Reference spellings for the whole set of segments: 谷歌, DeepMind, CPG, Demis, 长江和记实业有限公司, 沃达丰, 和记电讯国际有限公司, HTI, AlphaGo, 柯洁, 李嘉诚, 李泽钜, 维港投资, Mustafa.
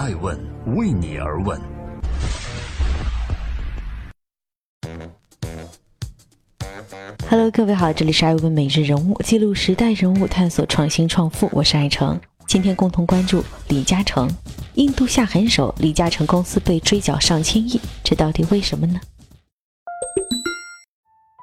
爱问为你而问。Hello， 各位好，这里是爱问每日人物，记录时代人物，探索创新创富。我是爱成，今天共同关注李嘉诚。印度下狠手，李嘉诚公司被追缴上千亿，这到底为什么呢？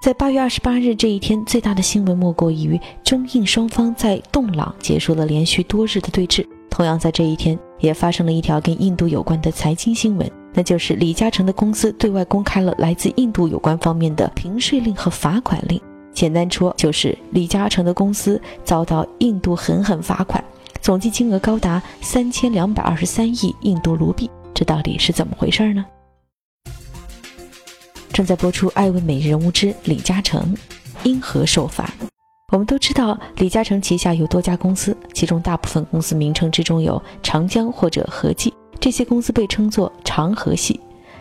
在8月28日这一天，最大的新闻莫过于中印双方在洞朗结束了连续多日的对峙。同样在这一天，也发生了一条跟印度有关的财经新闻，那就是李嘉诚的公司对外公开了来自印度有关方面的评税令和罚款令。简单说，就是李嘉诚的公司遭到印度狠罚款，总计金额高达3223亿印度卢比。这到底是怎么回事呢？正在播出爱问每日人物之李嘉诚因何受罚。我们都知道，李嘉诚旗下有多家公司，其中大部分公司名称之中有长江或者和记，这些公司被称作长和系。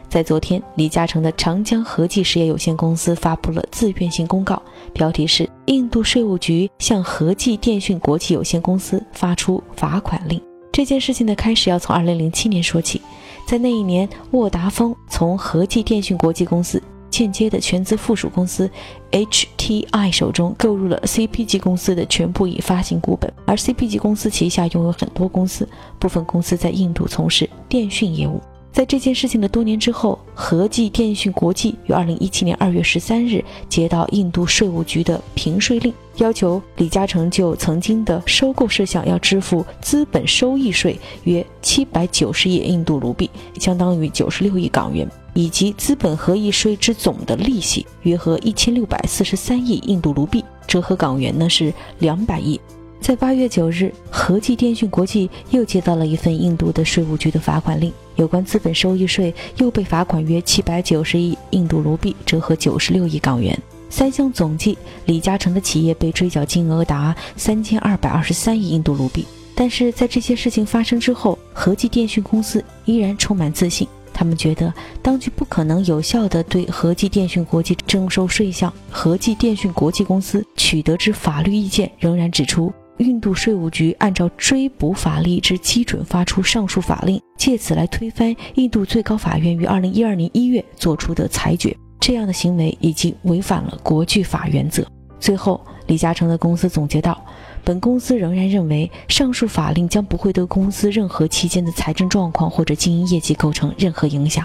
在昨天，李嘉诚的长江和记实业有限公司发布了自愿性公告，标题是印度税务局向和记电讯国际有限公司发出罚款令。这件事情的开始要从2007年说起。在那一年，沃达丰从和记电讯国际公司间接的全资附属公司 HTI 手中购入了 CPG 公司的全部已发行股本，而 CPG 公司旗下拥有很多公司，部分公司在印度从事电讯业务。在这件事情的多年之后，和记电讯国际于2017年2月13日接到印度税务局的评税令，要求李嘉诚就曾经的收购事项要支付资本收益税约790亿印度卢比，相当于96亿港元，以及资本合意税之总的利息约合1643亿印度卢比，折合港元呢是200亿。在8月9日，和记电讯国际又接到了一份印度的税务局的罚款令，有关资本收益税又被罚款约790亿印度卢比，折合96亿港元。三项总计，李嘉诚的企业被追缴金额达3223亿印度卢比。但是在这些事情发生之后，和记电讯公司依然充满自信，他们觉得当局不可能有效地对和记电讯国际征收税项。和记电讯国际公司取得之法律意见仍然指出，印度税务局按照追捕法律之基准发出上述法令，借此来推翻印度最高法院于2012年1月做出的裁决，这样的行为已经违反了国际法原则。最后，李嘉诚的公司总结道，本公司仍然认为上述法令将不会对公司任何期间的财政状况或者经营业绩构成任何影响。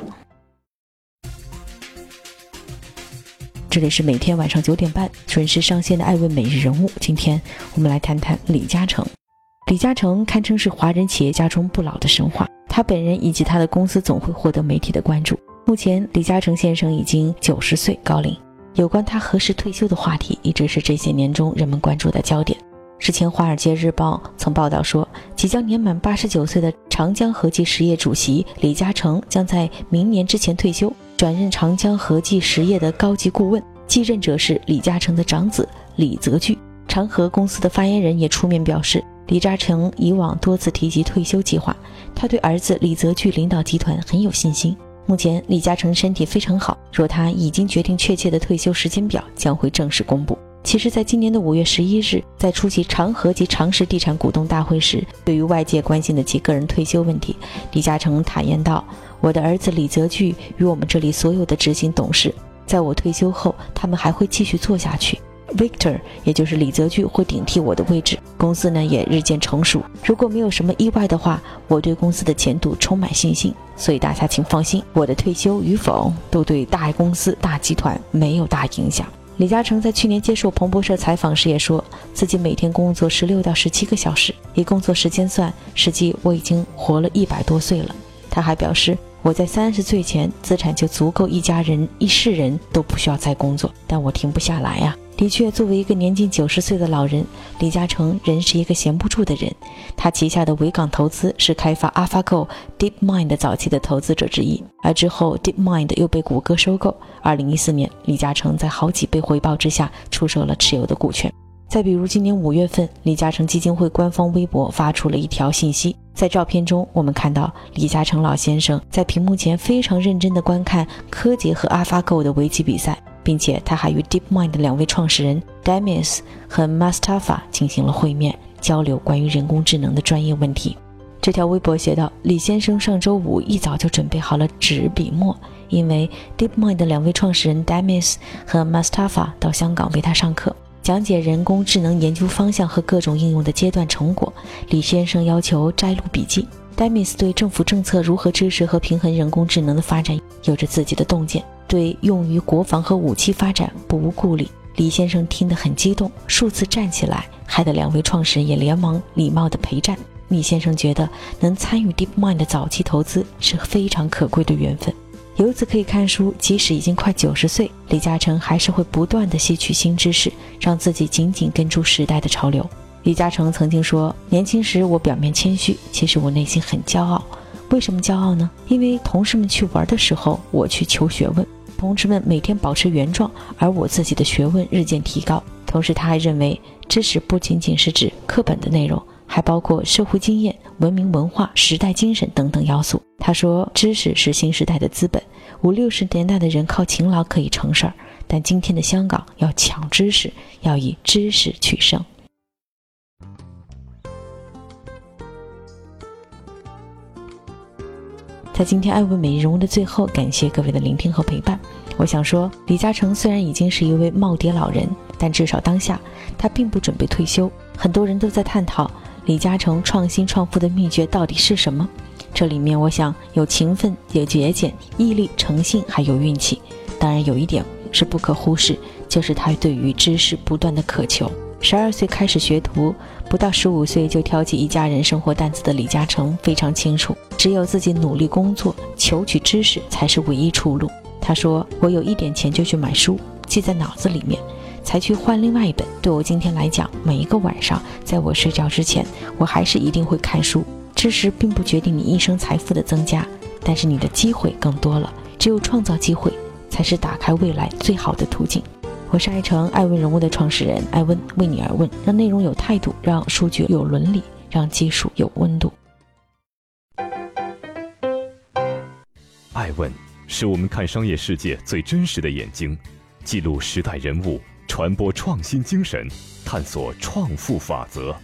这里是每天晚上9点半准时上线的爱问每日人物，今天我们来谈谈李嘉诚。李嘉诚堪称是华人企业家中不老的神话，他本人以及他的公司总会获得媒体的关注。目前李嘉诚先生已经90岁高龄，有关他何时退休的话题一直是这些年中人们关注的焦点。之前华尔街日报曾报道说，即将年满89岁的长江和记实业主席李嘉诚将在明年之前退休，转任长江和记实业的高级顾问，继任者是李嘉诚的长子李泽钜。长和公司的发言人也出面表示，李嘉诚以往多次提及退休计划，他对儿子李泽钜领导集团很有信心。目前李嘉诚身体非常好，若他已经决定确切的退休时间表，将会正式公布。其实在今年的5月11日，在出席长和及长实地产股东大会时，对于外界关心的其个人退休问题，李嘉诚坦言道，我的儿子李泽钜与我们这里所有的执行董事，在我退休后他们还会继续做下去。 Victor 也就是李泽钜会顶替我的位置，公司呢也日渐成熟，如果没有什么意外的话，我对公司的前途充满信心，所以大家请放心，我的退休与否都对大公司大集团没有大影响。李嘉诚在去年接受彭博社采访时也说，自己每天工作16到17个小时，以工作时间算，实际我已经活了100多岁了。他还表示，我在30岁前资产就足够一家人一世人都不需要再工作，但我停不下来啊。的确，作为一个年近90岁的老人，李嘉诚仍是一个闲不住的人。他旗下的维港投资是开发 AlphaGo DeepMind 的早期的投资者之一，而之后 DeepMind 又被谷歌收购。2014年，李嘉诚在好几倍回报之下出售了持有的股权。再比如今年5月份，李嘉诚基金会官方微博发出了一条信息，在照片中我们看到李嘉诚老先生在屏幕前非常认真地观看柯洁和 AlphaGo 的围棋比赛，并且他还与 DeepMind 的两位创始人 Demis 和 Mustafa 进行了会面，交流关于人工智能的专业问题。这条微博写道：“李先生上周五一早就准备好了纸笔墨，因为 DeepMind 的两位创始人 Demis 和 Mustafa 到香港为他上课，讲解人工智能研究方向和各种应用的阶段成果。李先生要求摘录笔记。Demis 对政府政策如何支持和平衡人工智能的发展有着自己的洞见，对用于国防和武器发展不无顾虑。”李先生听得很激动，数次站起来，害得两位创始人也连忙礼貌地陪站。李先生觉得能参与 DeepMind 的早期投资是非常可贵的缘分。由此可以看出，即使已经快90岁，李嘉诚还是会不断地吸取新知识，让自己紧紧跟住时代的潮流。李嘉诚曾经说：“年轻时我表面谦虚，其实我内心很骄傲。为什么骄傲呢？因为同事们去玩的时候，我去求学问。”同志们每天保持原状，而我自己的学问日渐提高。同时他还认为，知识不仅仅是指课本的内容，还包括社会经验、文明文化、时代精神等等要素。他说，知识是新时代的资本，50、60年代的人靠勤劳可以成事儿，但今天的香港要抢知识，要以知识取胜。在今天爱问每日人物的最后，感谢各位的聆听和陪伴。我想说，李嘉诚虽然已经是一位耄耋老人，但至少当下他并不准备退休。很多人都在探讨李嘉诚创新创富的秘诀到底是什么，这里面我想有勤奋，有节俭、毅力、诚信，还有运气。当然有一点是不可忽视，就是他对于知识不断的渴求。12岁开始学徒，不到15岁就挑起一家人生活担子的李嘉诚非常清楚，只有自己努力工作，求取知识才是唯一出路。他说：“我有一点钱就去买书，记在脑子里面，才去换另外一本。对我今天来讲，每一个晚上，在我睡觉之前，我还是一定会看书。知识并不决定你一生财富的增加，但是你的机会更多了。只有创造机会，才是打开未来最好的途径。”我是爱成，爱问人物的创始人爱问，为你而问，让内容有态度，让数据有伦理，让技术有温度。爱问是我们看商业世界最真实的眼睛，记录时代人物，传播创新精神，探索创富法则。